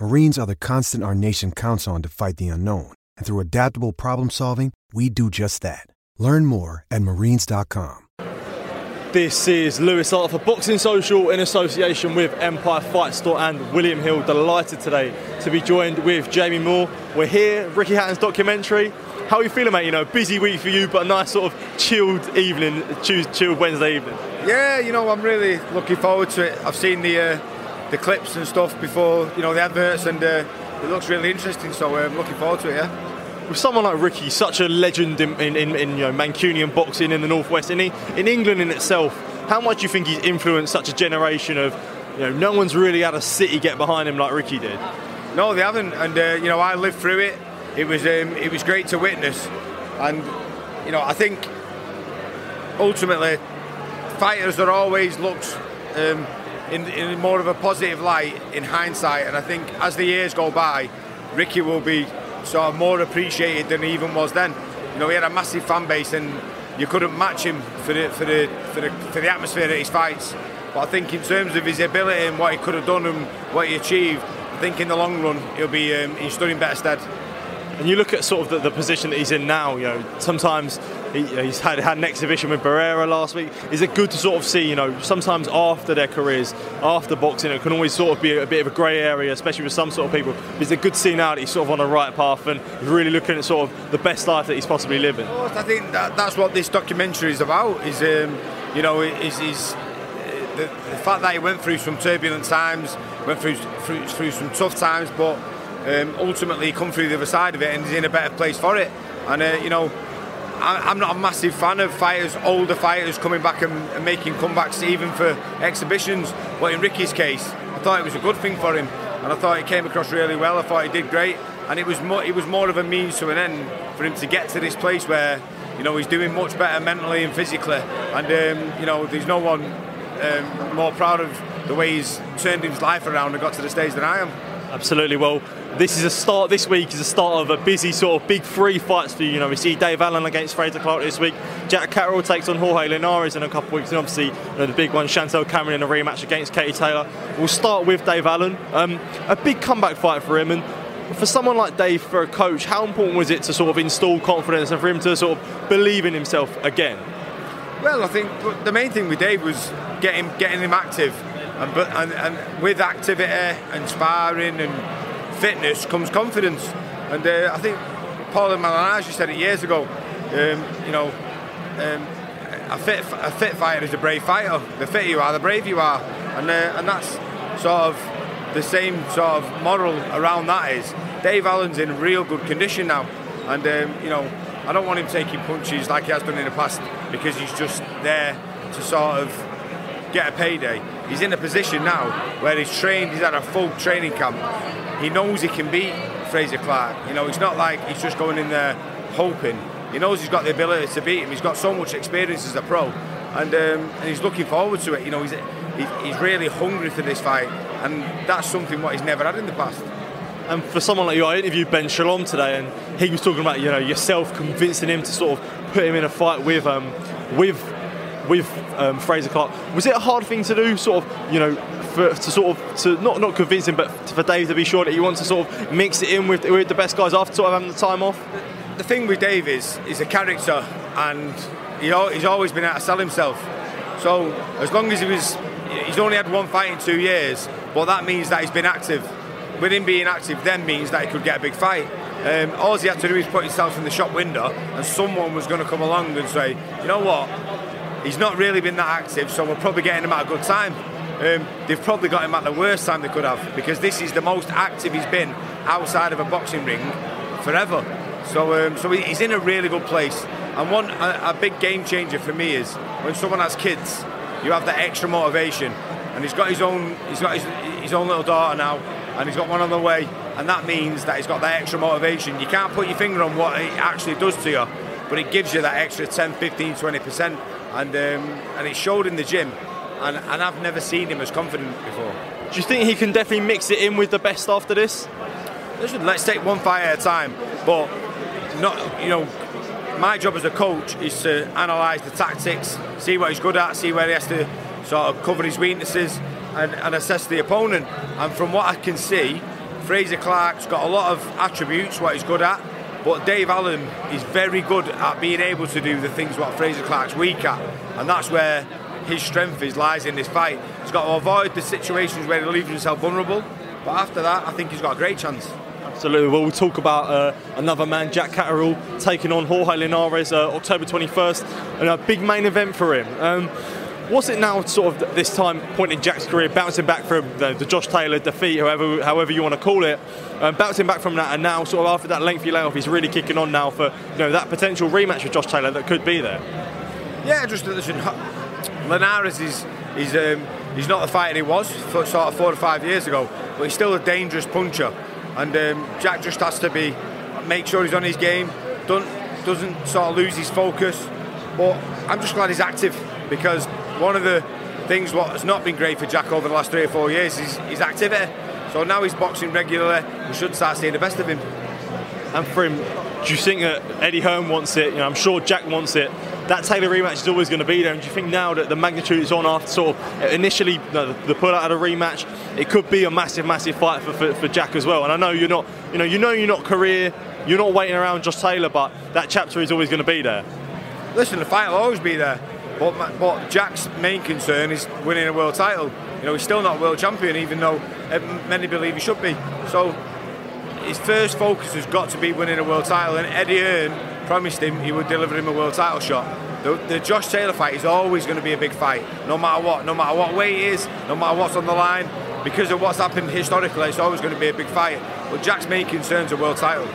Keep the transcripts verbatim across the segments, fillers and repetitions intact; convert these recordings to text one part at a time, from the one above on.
Marines are the constant our nation counts on to fight the unknown. And through adaptable problem solving, we do just that. Learn more at marines dot com. This is Lewis Arthur for Boxing Social in association with Empire Fight Store and William Hill. Delighted today to be joined with Jamie Moore. We're here, Ricky Hatton's documentary. How are you feeling, mate? You know, busy week for you, but a nice sort of chilled evening, chilled Wednesday evening. Yeah, you know, I'm really looking forward to it. I've seen the uh, the clips and stuff before, you know, the adverts, and uh, it looks really interesting, so I'm um, looking forward to it, yeah. With someone like Ricky, such a legend in, in, in, in you know, Mancunian boxing in the Northwest, in, in England in itself, how much do you think he's influenced such a generation of, you know, no one's really had a city get behind him like Ricky did? No, they haven't, and, uh, you know, I lived through it. It was um, it was great to witness, and, you know, I think ultimately fighters are always looked um, in, in more of a positive light in hindsight, and I think as the years go by, Ricky will be sort of more appreciated than he even was then. You know, he had a massive fan base, and you couldn't match him for the for the for the, for the atmosphere at his fights. But I think in terms of his ability and what he could have done and what he achieved, I think in the long run he'll be um, he's stood in better stead. And you look at sort of the, the position that he's in now, you know, sometimes he, he's had, had an exhibition with Barrera last week. Is it good to sort of see, you know, sometimes after their careers, after boxing, it can always sort of be a, a bit of a grey area, especially with some sort of people. But it's a good to see now that he's sort of on the right path and really looking at sort of the best life that he's possibly living. I think that, that's what this documentary is about, is, um, you know, is, is the, the fact that he went through some turbulent times, went through, through, through some tough times, but... Um, ultimately come through the other side of it and is in a better place for it. And uh, you know, I, I'm not a massive fan of fighters, older fighters coming back and, and making comebacks even for exhibitions, but in Ricky's case I thought it was a good thing for him, and I thought he came across really well. I thought he did great, and it was more, it was more of a means to an end for him to get to this place where, you know, he's doing much better mentally and physically, and um, you know, there's no one um, more proud of the way he's turned his life around and got to the stage than I am. Absolutely. Well, this is a start, this week is a start of a busy sort of big three fights for you. You know, we see Dave Allen against Fraser Clark this week. Jack Catterall takes on Jorge Linares in a couple of weeks. And obviously, you know, the big one, Chantel Cameron in a rematch against Katie Taylor. We'll start with Dave Allen. Um, a big comeback fight for him. And for someone like Dave, for a coach, how important was it to sort of install confidence and for him to sort of believe in himself again? Well, I think the main thing with Dave was getting, getting him active. And, but, and, and with activity and sparring and fitness comes confidence, and uh, I think Paul Malinage said it years ago. Um, you know, um, a fit a fit fighter is a brave fighter. The fitter you are, the brave you are, and uh, and that's sort of the same sort of moral around that is. Dave Allen's in real good condition now, and um, you know, I don't want him taking punches like he has done in the past because he's just there to sort of get a payday. He's in a position now where he's trained, he's at a full training camp. He knows he can beat Fraser Clark. You know, it's not like he's just going in there hoping. He knows he's got the ability to beat him. He's got so much experience as a pro, and um, and he's looking forward to it. You know, he's he's really hungry for this fight, and that's something what he's never had in the past. And for someone like you, I interviewed Ben Shalom today, and he was talking about, you know, yourself convincing him to sort of put him in a fight with um with with um, Fraser Clark. Was it a hard thing to do, sort of, you know, for, to sort of, to not, not convince him, but for Dave to be sure that he wants to sort of mix it in with, with the best guys after sort of having the time off? The, the thing with Dave is, he's a character, and he, he's always been out to sell himself. So as long as he was, he's only had one fight in two years, but that means that he's been active. With him being active then means that he could get a big fight. Um, all he had to do is put himself in the shop window, and someone was going to come along and say, you know what, he's not really been that active, so we're probably getting him at a good time. Um, they've probably got him at the worst time they could have, because this is the most active he's been outside of a boxing ring forever. So um, so he's in a really good place. And one a, a big game changer for me is when someone has kids, you have that extra motivation. And he's got his own he's got his, his own little daughter now, and he's got one on the way, and that means that he's got that extra motivation. You can't put your finger on what it actually does to you, but it gives you that extra ten, fifteen, twenty percent, and um, and it showed in the gym, and, and I've never seen him as confident before. Do you think he can definitely mix it in with the best after this? Listen, let's take one fight at a time, but not, you know, my job as a coach is to analyse the tactics, see what he's good at, see where he has to sort of cover his weaknesses, and, and assess the opponent. And from what I can see, Fraser Clark's got a lot of attributes, what he's good at, but Dave Allen is very good at being able to do the things what Fraser Clark's weak at, and that's where his strength is, lies in this fight. He's got to avoid the situations where he leaves himself vulnerable, but after that I think he's got a great chance. Absolutely. Well, we'll talk about uh, another man, Jack Catterall, taking on Jorge Linares uh, October twenty-first, and a big main event for him. Um, What's it now, sort of this time, point in Jack's career, bouncing back from the, the Josh Taylor defeat, however however you want to call it, um, bouncing back from that, and now sort of after that lengthy layoff, he's really kicking on now for, you know, that potential rematch with Josh Taylor that could be there. Yeah, just listen, Linares is he's um, he's not the fighter he was for, sort of four or five years ago, but he's still a dangerous puncher, and um, Jack just has to be make sure he's on his game, don't doesn't sort of lose his focus. But I'm just glad he's active, because one of the things what has not been great for Jack over the last three or four years is his activity. So now he's boxing regularly, we should start seeing the best of him. And for him, do you think that Eddie Hearn wants it? You know, I'm sure Jack wants it. That Taylor rematch is always going to be there. And do you think now that the magnitude is on after sort of initially, you know, the pull out of the rematch, it could be a massive, massive fight for, for, for Jack as well? And I know you're not, you know, you know you're not career, you're not waiting around Josh Taylor, but that chapter is always going to be there. Listen, the fight will always be there. But, my, but Jack's main concern is winning a world title. You know, he's still not world champion, even though many believe he should be. So his first focus has got to be winning a world title, and Eddie Hearn promised him he would deliver him a world title shot. The, the Josh Taylor fight is always going to be a big fight, no matter what, no matter what weight it is, no matter what's on the line. Because of what's happened historically, it's always going to be a big fight. But Jack's main concern is a world title.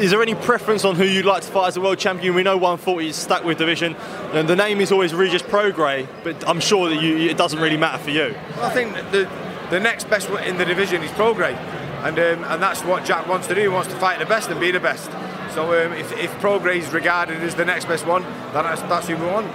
Is there any preference on who you'd like to fight as a world champion? We know one forty is stacked with division, and the name is always Regis Prograis, but I'm sure that you, it doesn't really matter for you. Well, I think the the next best in the division is Prograis, and um, and that's what Jack wants to do. He wants to fight the best and be the best. So um, if, if Prograis is regarded as the next best one, then that's, that's who we want.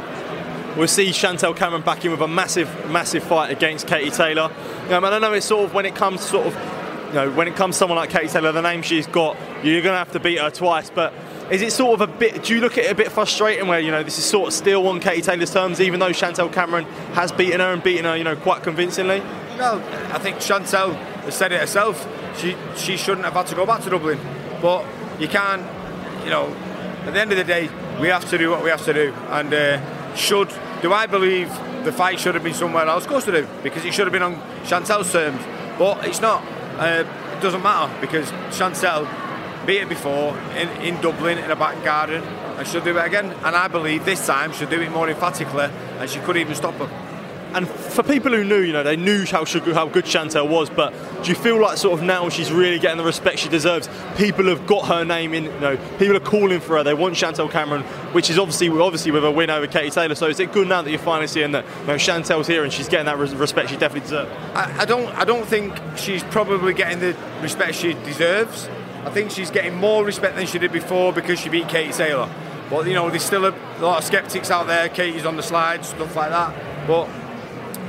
We'll see Chantel Cameron back in with a massive, massive fight against Katie Taylor. Um, and I know it's sort of when it comes to sort of, you know, when it comes to someone like Katie Taylor, the name she's got, you're going to have to beat her twice. But is it sort of a bit, do you look at it a bit frustrating where, you know, this is sort of still on Katie Taylor's terms, even though Chantel Cameron has beaten her and beaten her, you know, quite convincingly? Well, I think Chantel has said it herself. She she shouldn't have had to go back to Dublin. But you can't, you know, at the end of the day, we have to do what we have to do. And uh, should, do I believe the fight should have been somewhere else? Of course I do, because it should have been on Chantel's terms. But it's not. Uh, it doesn't matter, because Chantel beat it before in, in Dublin in a back garden, and she'll do it again, and I believe this time she'll do it more emphatically, and she could even stop her. And for people who knew, you know, they knew how, how good Chantel was, but do you feel like sort of now she's really getting the respect she deserves? People have got her name in, you know, people are calling for her, they want Chantel Cameron, which is obviously obviously with a win over Katie Taylor. So is it good now that you're finally seeing that, you know, Chantel's here and she's getting that respect she definitely deserves? I, I don't I don't think she's probably getting the respect she deserves. I think she's getting more respect than she did before because she beat Katie Taylor. But, you know, there's still a lot of sceptics out there, Katie's on the slide, stuff like that. But